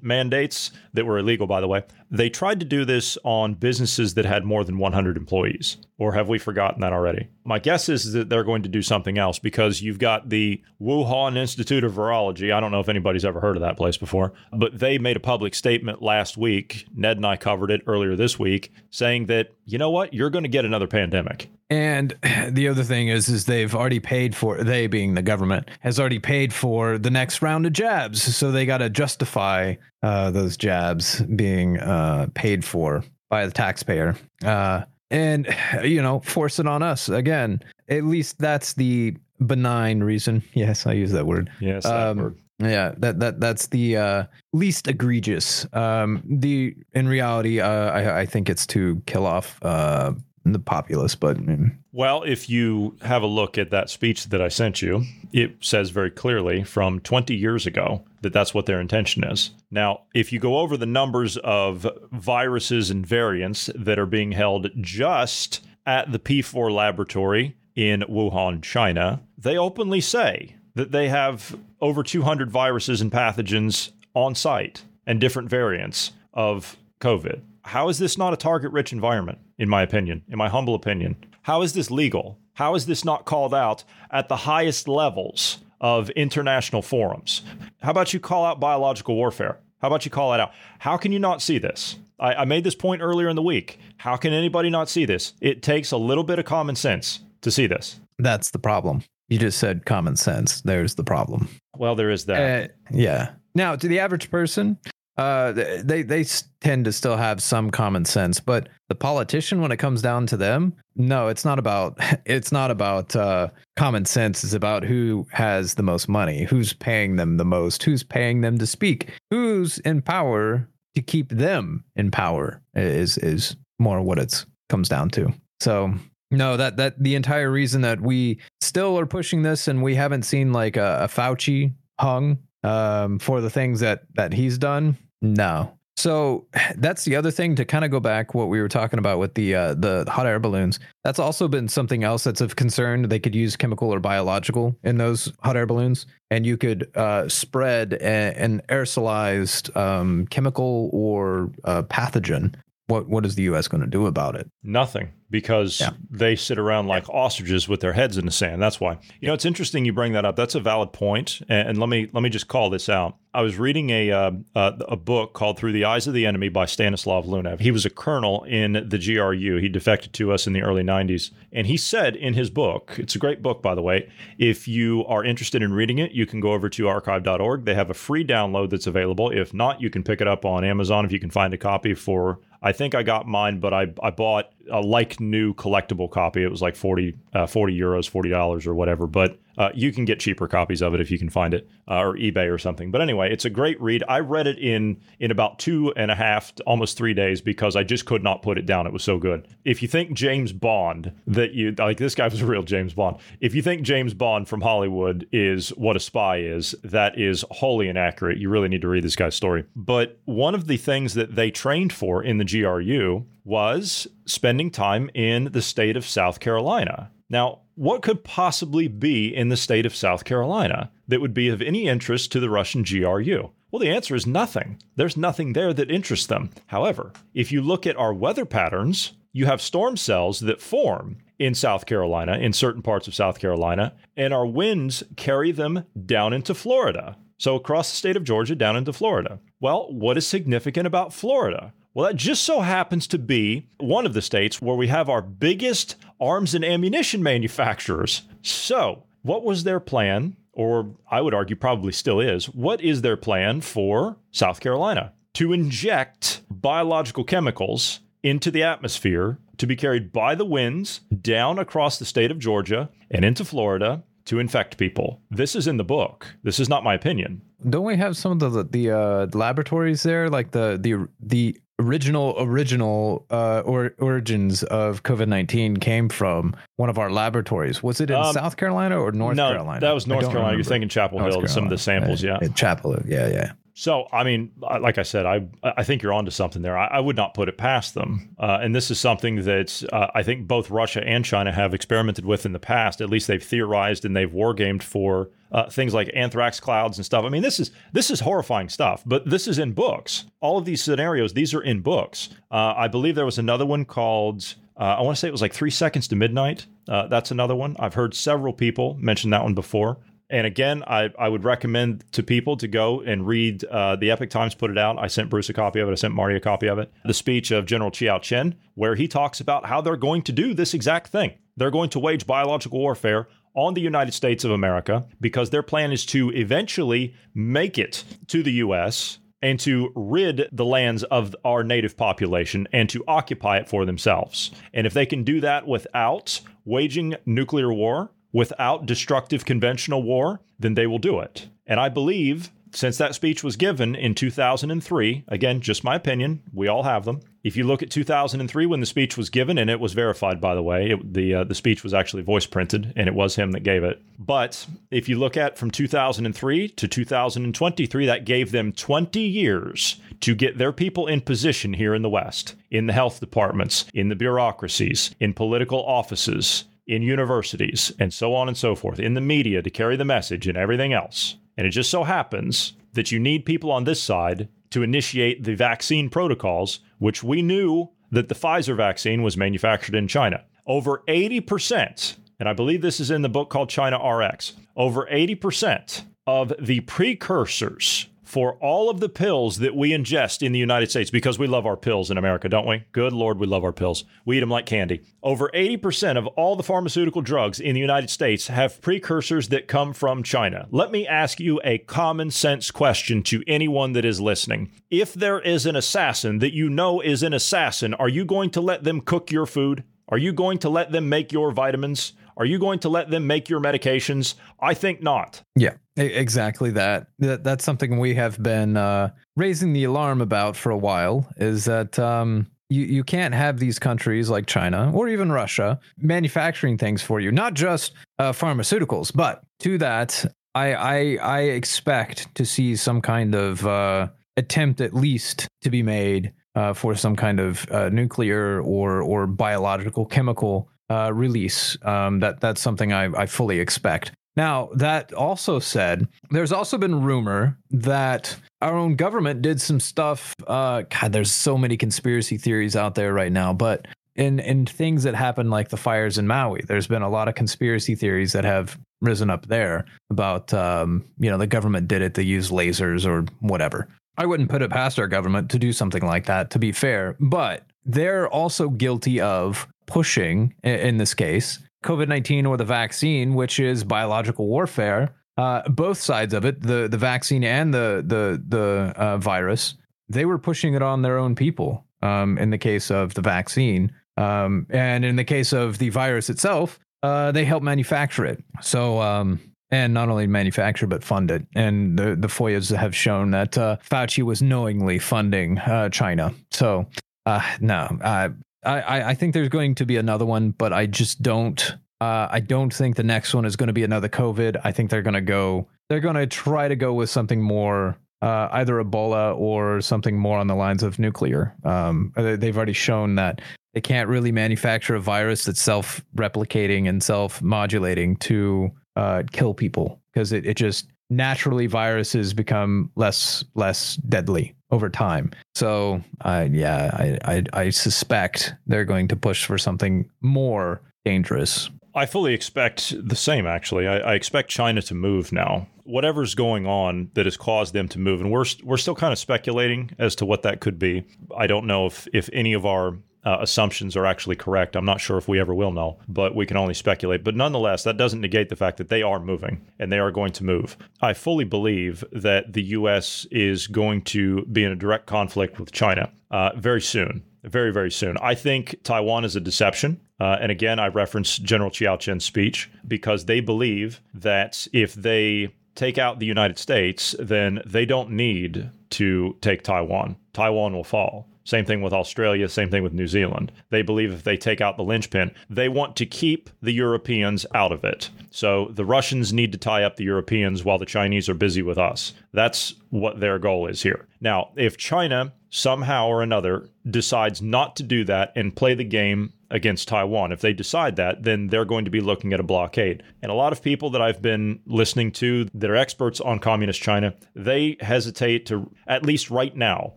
mandates that were illegal, by the way. They tried to do this on businesses that had more than one hundred employees. Or have we forgotten that already? My guess is that they're going to do something else because you've got the Wuhan Institute of Virology. I don't know if anybody's ever heard of that place before, but they made a public statement last week. Ned and I covered it earlier this week, saying that, you know what, you're going to get another pandemic. And the other thing is, is they've already paid for, they being the government, has already paid for the next round of jabs. So they got to justify uh, those jabs being uh, paid for by the taxpayer. Uh, and, you know, force it on us again. At least that's the benign reason. Yes, I use that word. Yes, that um, word. Yeah, that that that's the uh, least egregious. Um, the in reality, uh, I, I think it's to kill off uh, the populace, but. Mm. Well, if you have a look at that speech that I sent you, it says very clearly from twenty years ago that that's what their intention is. Now, if you go over the numbers of viruses and variants that are being held just at the P four laboratory in Wuhan, China, they openly say that they have over two hundred viruses and pathogens on site and different variants of COVID. How is this not a target-rich environment, in my opinion, in my humble opinion? How is this legal? How is this not called out at the highest levels of international forums? How about you call out biological warfare? How about you call that out? How can you not see this? I, I made this point earlier in the week. How can anybody not see this? It takes a little bit of common sense to see this. That's the problem. You just said common sense. There's the problem. Well, there is that. Uh, yeah. Now, to the average person, Uh, they they tend to still have some common sense, but the politician, when it comes down to them, no, it's not about it's not about uh, common sense. It's about who has the most money, who's paying them the most, who's paying them to speak, who's in power to keep them in power is is more what it comes down to. So. No, that that the entire reason that we still are pushing this and we haven't seen like a, a Fauci hung um, for the things that that he's done. No. So that's the other thing to kind of go back what we were talking about with the uh, the hot air balloons. That's also been something else that's of concern. They could use chemical or biological in those hot air balloons, and you could uh, spread a, an aerosolized um, chemical or uh, pathogen. What what is the U S going to do about it? Nothing, because yeah. they sit around like yeah. ostriches with their heads in the sand. That's why. You yeah. know, it's interesting you bring that up. That's a valid point. And, and let me let me just call this out. I was reading a uh, uh, a book called Through the Eyes of the Enemy by Stanislav Lunav. He was a colonel in the G R U. He defected to us in the early nineties. And he said in his book, it's a great book, by the way. If you are interested in reading it, you can go over to archive dot org. They have a free download that's available. If not, you can pick it up on Amazon if you can find a copy for I think I got mine, but I, I bought a like new collectible copy. It was like forty, uh, forty euros, forty dollars or whatever. But uh, you can get cheaper copies of it if you can find it, uh, or eBay or something. But anyway, it's a great read. I read it in in about two and a half, almost three days because I just could not put it down. It was so good. If you think James Bond, that you like this guy was a real James Bond. If you think James Bond from Hollywood is what a spy is, that is wholly inaccurate. You really need to read this guy's story. But one of the things that they trained for in the G R U was spending time in the state of South Carolina. Now, what could possibly be in the state of South Carolina that would be of any interest to the Russian G R U? Well, the answer is nothing. There's nothing there that interests them. However, if you look at our weather patterns, you have storm cells that form in South Carolina, in certain parts of South Carolina, and our winds carry them down into Florida. So across the state of Georgia, down into Florida. Well, what is significant about Florida? Well, that just so happens to be one of the states where we have our biggest arms and ammunition manufacturers. So what was their plan, or I would argue probably still is, what is their plan for South Carolina? To inject biological chemicals into the atmosphere to be carried by the winds down across the state of Georgia and into Florida to infect people. This is in the book. This is not my opinion. Don't we have some of the the uh, laboratories there, like the the the original original uh, or origins of COVID nineteen came from one of our laboratories? Was it in um, South Carolina or North no, Carolina? No, that was North Carolina. Remember. You're thinking Chapel North Hill, Carolina. Some of the samples, yeah. yeah. Chapel Hill, yeah, yeah. So, I mean, like I said, I I think you're onto something there. I, I would not put it past them. Uh, and this is something that uh, I think both Russia and China have experimented with in the past. At least they've theorized and they've wargamed for uh, things like anthrax clouds and stuff. I mean, this is this is horrifying stuff, but this is in books. All of these scenarios, these are in books. Uh, I believe there was another one called... Uh, I want to say it was like Three Seconds to Midnight. Uh, that's another one. I've heard several people mention that one before. And again, I, I would recommend to people to go and read uh, the Epoch Times put it out. I sent Bruce a copy of it. I sent Marty a copy of it. The speech of General Chiao Chen, where he talks about how they're going to do this exact thing. They're going to wage biological warfare on the United States of America because their plan is to eventually make it to the U S and to rid the lands of our native population and to occupy it for themselves. And if they can do that without waging nuclear war, without destructive conventional war, then they will do it. And I believe, since that speech was given in two thousand three, again, just my opinion, we all have them. If you look at two thousand three when the speech was given, and it was verified, by the way, it, the uh, the speech was actually voice printed, and it was him that gave it. But if you look at from two thousand three to two thousand twenty-three, that gave them twenty years to get their people in position here in the West, in the health departments, in the bureaucracies, in political offices, in universities, and so on and so forth, in the media to carry the message and everything else. And it just so happens that you need people on this side to initiate the vaccine protocols, which we knew that the Pfizer vaccine was manufactured in China. Over eighty percent, and I believe this is in the book called China R X, over eighty percent of the precursors for all of the pills that we ingest in the United States, because we love our pills in America, don't we? Good Lord, we love our pills. We eat them like candy. Over eighty percent of all the pharmaceutical drugs in the United States have precursors that come from China. Let me ask you a common sense question to anyone that is listening. If there is an assassin that you know is an assassin, are you going to let them cook your food? Are you going to let them make your vitamins? Are you going to let them make your medications? I think not. Yeah, exactly that. That's something we have been uh, raising the alarm about for a while, is that um, you, you can't have these countries like China or even Russia manufacturing things for you, not just uh, pharmaceuticals, but to that, I, I, I expect to see some kind of uh, attempt at least to be made uh, for some kind of uh, nuclear or, or biological chemical Uh, release. Um, that that's something I, I fully expect. Now, that also said, there's also been rumor that our own government did some stuff. Uh, God, there's so many conspiracy theories out there right now. But in in things that happened, like the fires in Maui, there's been a lot of conspiracy theories that have risen up there about um, you know the government did it. They used lasers or whatever. I wouldn't put it past our government to do something like that, to be fair, but they're also guilty of pushing, in this case, COVID nineteen or the vaccine, which is biological warfare. Uh, both sides of it, the, the vaccine and the the the uh, virus, they were pushing it on their own people. um, in the case of the vaccine. Um, and in the case of the virus itself, uh, they help manufacture it. So, um, and not only manufacture, but fund it. And the, the F O I As have shown that uh, Fauci was knowingly funding uh, China. So, uh, no, I, I, I think there's going to be another one, but I just don't. Uh, I don't think the next one is going to be another COVID. I think they're going to go. They're going to try to go with something more, uh, either Ebola or something more on the lines of nuclear. Um, they've already shown that they can't really manufacture a virus that's self-replicating and self-modulating to uh, kill people, because it, it just naturally viruses become less less deadly over time. So, uh, yeah, I, I I suspect they're going to push for something more dangerous. I fully expect the same, actually. I, I expect China to move now. Whatever's going on that has caused them to move, and we're we're still kind of speculating as to what that could be. I don't know if, if any of our uh, assumptions are actually correct. I'm not sure if we ever will know, but we can only speculate. But nonetheless, that doesn't negate the fact that they are moving, and they are going to move. I fully believe that the U S is going to be in a direct conflict with China uh, very soon. Very, very soon. I think Taiwan is a deception. Uh, and again, I reference General Chiao Chen's speech, because they believe that if they take out the United States, then they don't need to take Taiwan. Taiwan will fall. Same thing with Australia, same thing with New Zealand. They believe if they take out the linchpin, they want to keep the Europeans out of it. So the Russians need to tie up the Europeans while the Chinese are busy with us. That's what their goal is here. Now, if China somehow or another decides not to do that and play the game against Taiwan, if they decide that, then they're going to be looking at a blockade. And a lot of people that I've been listening to that are experts on communist China, they hesitate to, at least right now,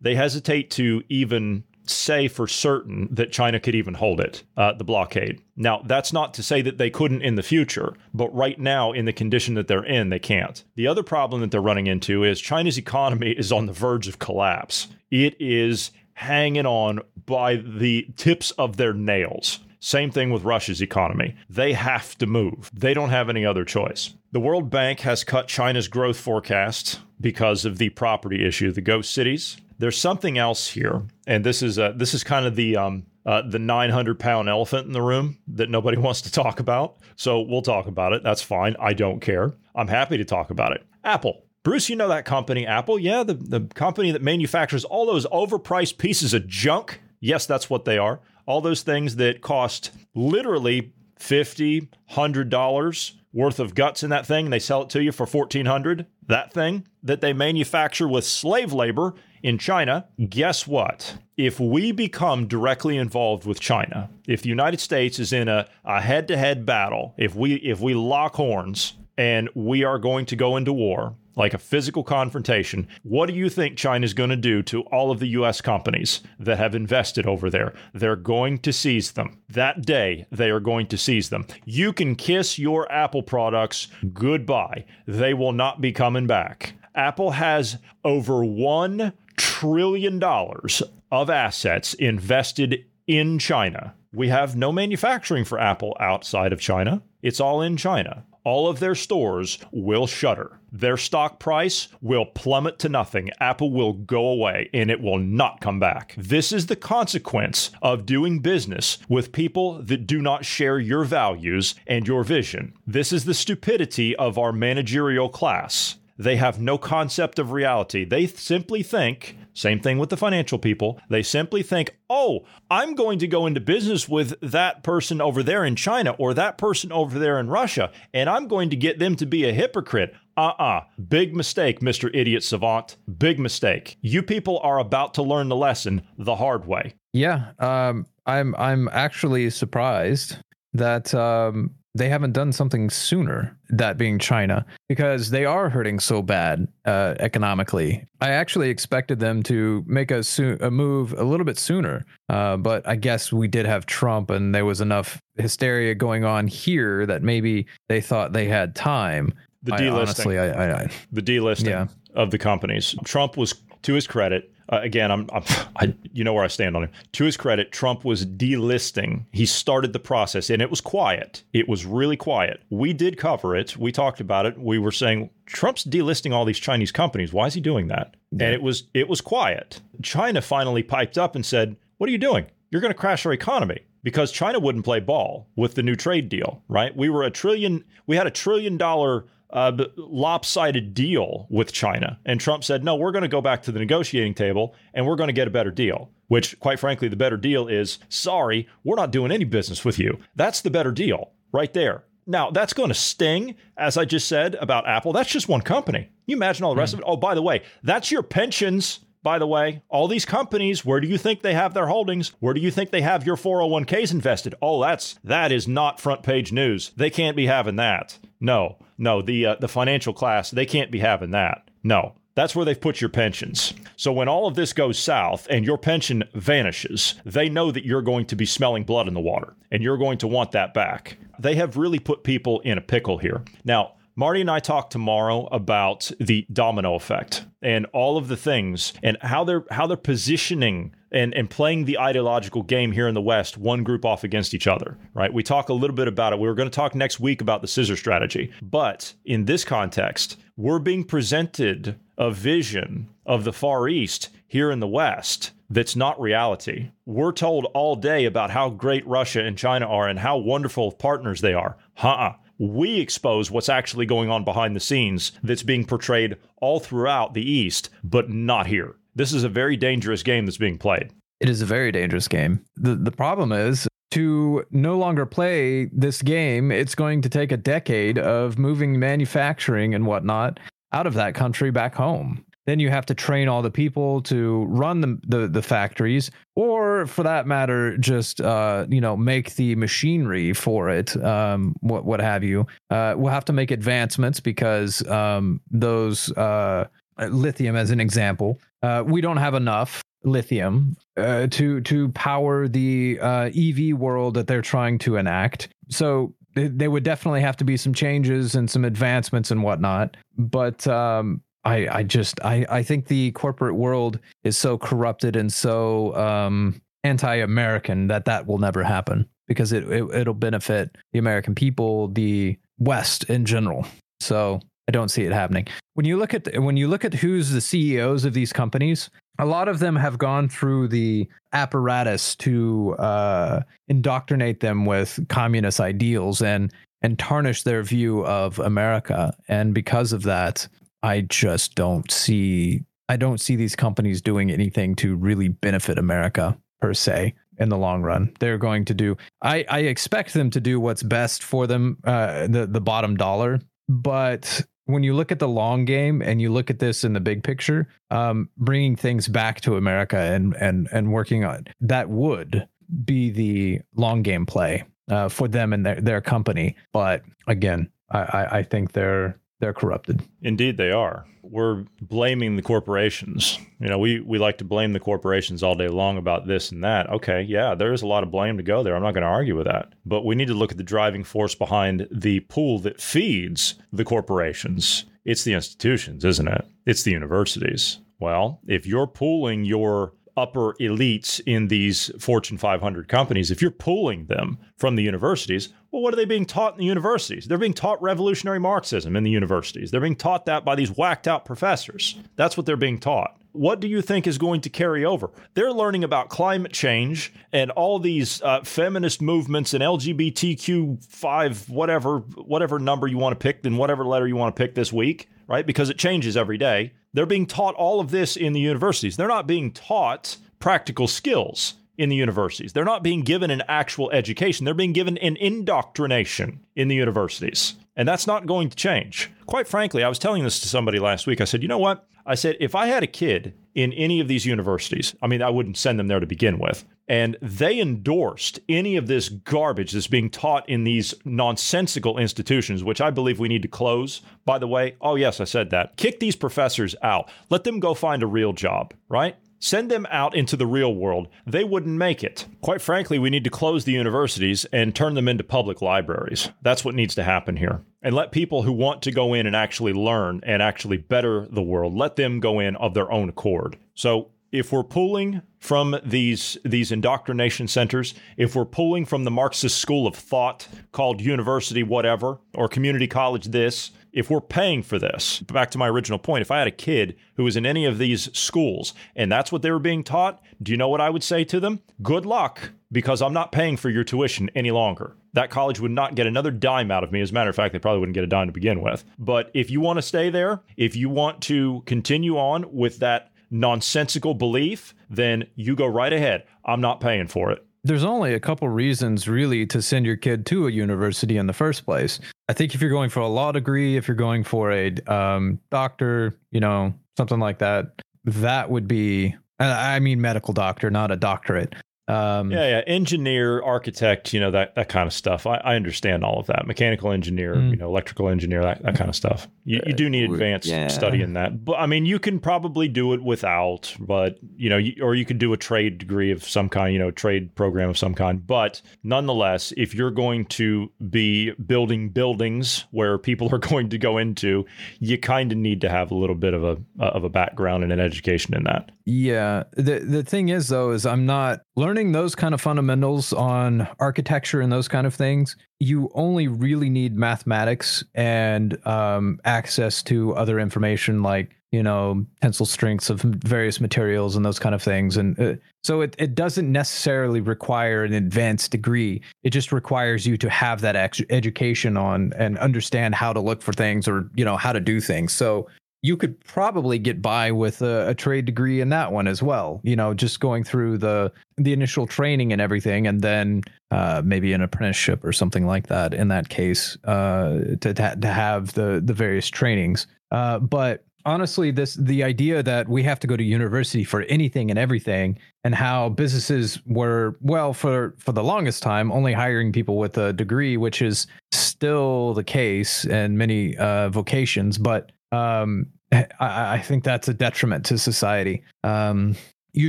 they hesitate to even say for certain that China could even hold it, uh, the blockade. Now, that's not to say that they couldn't in the future, but right now, in the condition that they're in, they can't. The other problem that they're running into is China's economy is on the verge of collapse. It is hanging on by the tips of their nails. Same thing with Russia's economy. They have to move. They don't have any other choice. The World Bank has cut China's growth forecast because of the property issue, the ghost cities. There's something else here, and this is uh, this is kind of the um, uh, the nine hundred pound elephant in the room that nobody wants to talk about. So we'll talk about it. That's fine. I don't care. I'm happy to talk about it. Apple. Bruce, you know that company, Apple. Yeah, the, the company that manufactures all those overpriced pieces of junk. Yes, that's what they are. All those things that cost literally fifty dollars, one hundred dollars worth of guts in that thing. And they sell it to you for fourteen hundred dollars. That thing that they manufacture with slave labor in China. Guess what? If we become directly involved with China, if the United States is in a, a head-to-head battle, if we if we lock horns and we are going to go into war, like a physical confrontation, what do you think China's going to do to all of the U S companies that have invested over there? They're going to seize them. That day, they are going to seize them. You can kiss your Apple products goodbye. They will not be coming back. Apple has over one trillion dollars of assets invested in China. We have no manufacturing for Apple outside of China. It's all in China. All of their stores will shutter. Their stock price will plummet to nothing. Apple will go away, and it will not come back. This is the consequence of doing business with people that do not share your values and your vision. This is the stupidity of our managerial class. They have no concept of reality. They simply think, same thing with the financial people, they simply think, oh, I'm going to go into business with that person over there in China or that person over there in Russia, and I'm going to get them to be a hypocrite. Uh-uh. Big mistake, Mister Idiot Savant. Big mistake. You people are about to learn the lesson the hard way. Yeah, um, I'm I'm actually surprised that um, they haven't done something sooner, that being China, because they are hurting so bad uh, economically. I actually expected them to make a, so- a move a little bit sooner, uh, but I guess we did have Trump and there was enough hysteria going on here that maybe they thought they had time. The delisting. I honestly, I, I, I, the delisting yeah. of the companies. Trump was, to his credit, Uh, again, I'm, I'm, I, you know where I stand on him. To his credit, Trump was delisting. He started the process, and it was quiet. It was really quiet. We did cover it. We talked about it. We were saying Trump's delisting all these Chinese companies. Why is he doing that? Yeah. And it was it was quiet. China finally piped up and said, what are you doing? You're going to crash our economy because China wouldn't play ball with the new trade deal, right? We were a trillion. We had a trillion dollar uh, lopsided deal with China. And Trump said, no, we're going to go back to the negotiating table and we're going to get a better deal, which, quite frankly, the better deal is, sorry, we're not doing any business with you. That's the better deal right there. Now, that's going to sting, as I just said about Apple. That's just one company. You imagine all the rest mm. of it. Oh, by the way, that's your pensions. By the way, all these companies, where do you think they have their holdings? Where do you think they have your four oh one k's invested? Oh, that's that is not front page news. They can't be having that. No, no, the uh, the financial class, they can't be having that. No, that's where they've put your pensions. So when all of this goes south and your pension vanishes, they know that you're going to be smelling blood in the water and you're going to want that back. They have really put people in a pickle here. Now, Marty and I talk tomorrow about the domino effect and all of the things and how they're how they're positioning and, and playing the ideological game here in the West, one group off against each other, right? We talk a little bit about it. We were going to talk next week about the scissor strategy. But in this context, we're being presented a vision of the Far East here in the West that's not reality. We're told all day about how great Russia and China are and how wonderful partners they are. Huh-uh. We expose what's actually going on behind the scenes that's being portrayed all throughout the East, but not here. This is a very dangerous game that's being played. It is a very dangerous game. The the problem is to no longer play this game, it's going to take a decade of moving manufacturing and whatnot out of that country back home. Then you have to train all the people to run the the, the factories, or for that matter, just uh, you know make the machinery for it, um, what what have you. Uh, we'll have to make advancements because um, those uh, lithium, as an example, uh, we don't have enough lithium uh, to to power the uh, E V world that they're trying to enact. So there would definitely have to be some changes and some advancements and whatnot, but. Um, I, I just I, I think the corporate world is so corrupted and so um, anti-American that that will never happen because it, it it'll benefit the American people, the West in general. So I don't see it happening. When you look at the, when you look at who's the C E Os of these companies, a lot of them have gone through the apparatus to uh, indoctrinate them with communist ideals and and tarnish their view of America. And because of that. I just don't see I don't see these companies doing anything to really benefit America per se in the long run. They're going to do I, I expect them to do what's best for them, uh, the, the bottom dollar. But when you look at the long game and you look at this in the big picture, um, bringing things back to America and and and working on that would be the long game play uh, for them and their, their company. But again, I, I think they're. They're corrupted. Indeed, they are. We're blaming the corporations. You know, we, we like to blame the corporations all day long about this and that. Okay, yeah, there is a lot of blame to go there. I'm not going to argue with that. But we need to look at the driving force behind the pool that feeds the corporations. It's the institutions, isn't it? It's the universities. Well, if you're pooling your upper elites in these Fortune five hundred companies, if you're pulling them from the universities, well, what are they being taught in the universities? They're being taught revolutionary Marxism in the universities. They're being taught that by these whacked out professors. That's what they're being taught. What do you think is going to carry over? They're learning about climate change and all these uh, feminist movements and L G B T Q five, whatever, whatever number you want to pick and whatever letter you want to pick this week, right? Because it changes every day. They're being taught all of this in the universities. They're not being taught practical skills in the universities. They're not being given an actual education. They're being given an indoctrination in the universities. And that's not going to change. Quite frankly, I was telling this to somebody last week. I said, you know what? I said, if I had a kid in any of these universities, I mean, I wouldn't send them there to begin with. And they endorsed any of this garbage that's being taught in these nonsensical institutions, which I believe we need to close. By the way, oh, yes, I said that. Kick these professors out. Let them go find a real job, right? Send them out into the real world. They wouldn't make it. Quite frankly, we need to close the universities and turn them into public libraries. That's what needs to happen here. And let people who want to go in and actually learn and actually better the world, let them go in of their own accord. So if we're pulling from these these indoctrination centers, if we're pulling from the Marxist school of thought called university whatever or community college this, if we're paying for this, back to my original point, if I had a kid who was in any of these schools and that's what they were being taught, do you know what I would say to them? Good luck, because I'm not paying for your tuition any longer. That college would not get another dime out of me. As a matter of fact, they probably wouldn't get a dime to begin with. But if you want to stay there, if you want to continue on with that nonsensical belief, then you go right ahead. I'm not paying for it. There's only a couple reasons really to send your kid to a university in the first place. I think if you're going for a law degree, if you're going for a um, doctor, you know, something like that, that would be, I mean, medical doctor, not a doctorate. Um, yeah, yeah. Engineer, architect, you know, that, that kind of stuff. I, I understand all of that. Mechanical engineer, mm. you know, electrical engineer, that, that kind of stuff. You, you do need advanced yeah. study in that. But I mean, you can probably do it without, but, you know, you, or you could do a trade degree of some kind, you know, trade program of some kind. But nonetheless, if you're going to be building buildings where people are going to go into, you kind of need to have a little bit of a, of a background and an education in that. Yeah. The, the thing is, though, is I'm not learning. Learning those kind of fundamentals on architecture and those kind of things, you only really need mathematics and um, access to other information like, you know, tensile strengths of various materials and those kind of things. And uh, so it, it doesn't necessarily require an advanced degree. It just requires you to have that ex- education on and understand how to look for things or, you know, how to do things. So you could probably get by with a, a trade degree in that one as well, you know, just going through the the initial training and everything, and then uh, maybe an apprenticeship or something like that in that case uh, to, to have the, the various trainings. Uh, but honestly, this the idea that we have to go to university for anything and everything, and how businesses were, well, for, for the longest time, only hiring people with a degree, which is still the case in many uh, vocations, but Um, I, I think that's a detriment to society. Um, you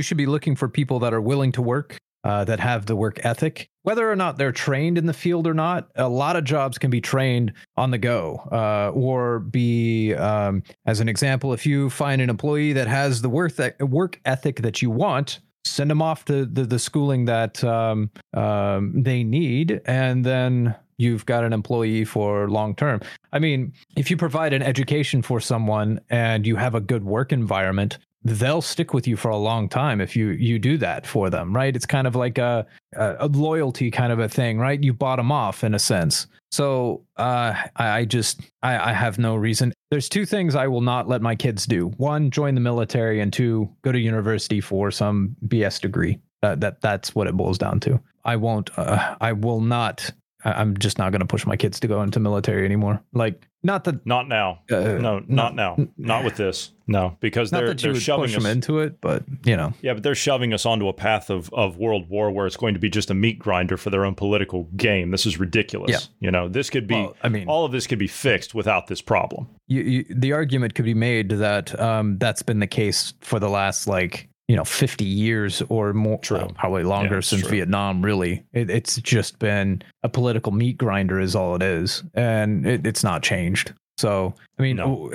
should be looking for people that are willing to work, uh, that have the work ethic, whether or not they're trained in the field or not. A lot of jobs can be trained on the go, uh, or be, um, as an example, if you find an employee that has the work that work ethic that you want, send them off to the, the schooling that, um, um, they need. And then you've got an employee for long term. I mean, if you provide an education for someone and you have a good work environment, they'll stick with you for a long time if you you do that for them, right? It's kind of like a, a loyalty kind of a thing, right? You bought them off in a sense. So uh, I, I just, I, I have no reason. There's two things I will not let my kids do. One, join the military, and two, go to university for some B S degree. Uh, that That's what it boils down to. I won't, uh, I will not I'm just not going to push my kids to go into military anymore. Like, not that, not now, uh, no, not, not now, not with this, no, because they're they're shoving us them into it, but you know, yeah, but they're shoving us onto a path of of world war where it's going to be just a meat grinder for their own political game. This is ridiculous. Yeah. You know, this could be, well, I mean, all of this could be fixed without this problem. You, you, the argument could be made that um, that's been the case for the last like. you know, fifty years or more, uh, probably longer yeah, since true. Vietnam, really. It, it's just been a political meat grinder is all it is. And it, it's not changed. So, I mean, no.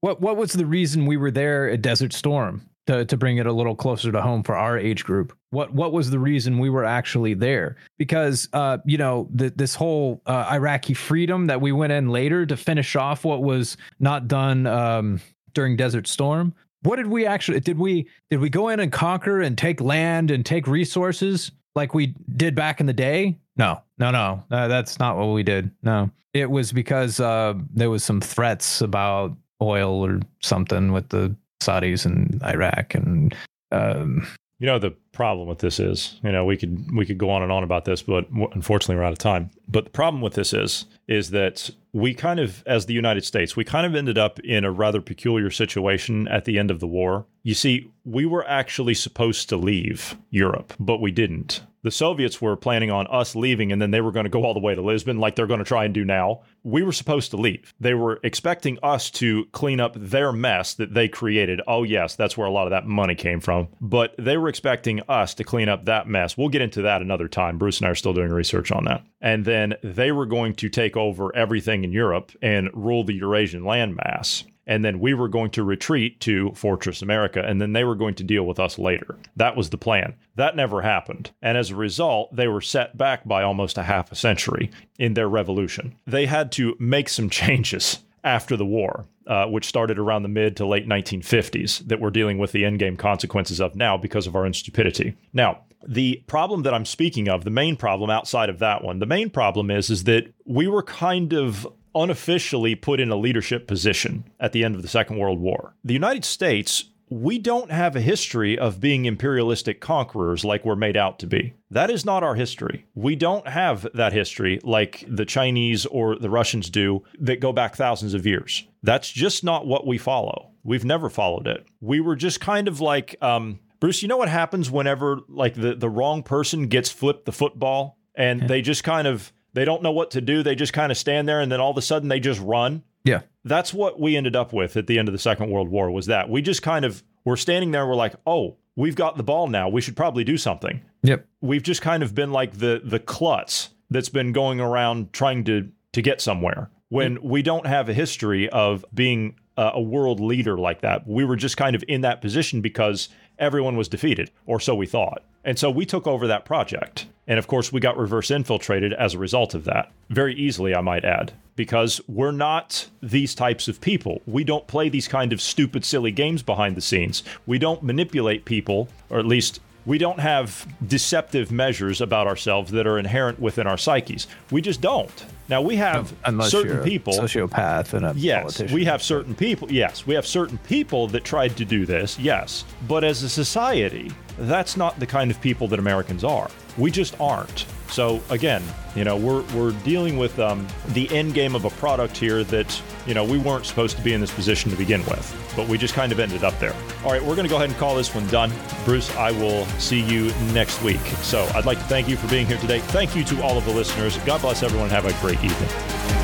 what what was the reason we were there at Desert Storm? To, to bring it a little closer to home for our age group. What what was the reason we were actually there? Because, uh, you know, the, this whole uh, Iraqi freedom that we went in later to finish off what was not done um, during Desert Storm. What did we actually, did we, did we go in and conquer and take land and take resources like we did back in the day? No, no, no, uh, that's not what we did. No, it was because uh, there was some threats about oil or something with the Saudis and Iraq. And, um, you know, the problem with this is, you know, we could, we could go on and on about this, but unfortunately we're out of time. But the problem with this is, is that we kind of, as the United States, we kind of ended up in a rather peculiar situation at the end of the war. You see, we were actually supposed to leave Europe, but we didn't. The Soviets were planning on us leaving, and then they were going to go all the way to Lisbon like they're going to try and do now. We were supposed to leave. They were expecting us to clean up their mess that they created. Oh, yes, that's where a lot of that money came from. But they were expecting us to clean up that mess. We'll get into that another time. Bruce and I are still doing research on that. And then they were going to take over everything in Europe and rule the Eurasian landmass. and then we were going to retreat to Fortress America, and then they were going to deal with us later. That was the plan. That never happened. And as a result, they were set back by almost a half a century in their revolution. They had to make some changes after the war, uh, which started around the mid to late nineteen fifties, that we're dealing with the endgame consequences of now because of our own stupidity. Now, the problem that I'm speaking of, the main problem outside of that one, the main problem is, is that we were kind of unofficially put in a leadership position at the end of the Second World War. The United States, we don't have a history of being imperialistic conquerors like we're made out to be. That is not our history. We don't have that history like the Chinese or the Russians do that go back thousands of years. That's just not what we follow. We've never followed it. We were just kind of like, um, Bruce, you know what happens whenever like the, the wrong person gets flipped the football and they just kind of, they don't know what to do. They just kind of stand there and then all of a sudden they just run. Yeah. That's what we ended up with at the end of the Second World War, was that we just kind of were standing there. We're like, oh, we've got the ball now. We should probably do something. Yep. We've just kind of been like the the klutz that's been going around trying to to get somewhere when mm. we don't have a history of being a, a world leader like that. We were just kind of in that position because everyone was defeated, or so we thought. And so we took over that project. And of course, we got reverse infiltrated as a result of that. Very easily, I might add, because we're not these types of people. We don't play these kind of stupid, silly games behind the scenes. We don't manipulate people, or at least we don't have deceptive measures about ourselves that are inherent within our psyches. We just don't. Now, we have Unless certain you're a people. Sociopath and a yes, politician. We have certain people. Yes, we have certain people that tried to do this. Yes. But as a society, that's not the kind of people that Americans are. We just aren't. So again, you know, we're we're dealing with um, the end game of a product here that, you know, we weren't supposed to be in this position to begin with, but we just kind of ended up there. All right, we're going to go ahead and call this one done. Bruce, I will see you next week. So I'd like to thank you for being here today. Thank you to all of the listeners. God bless everyone. Have a great evening.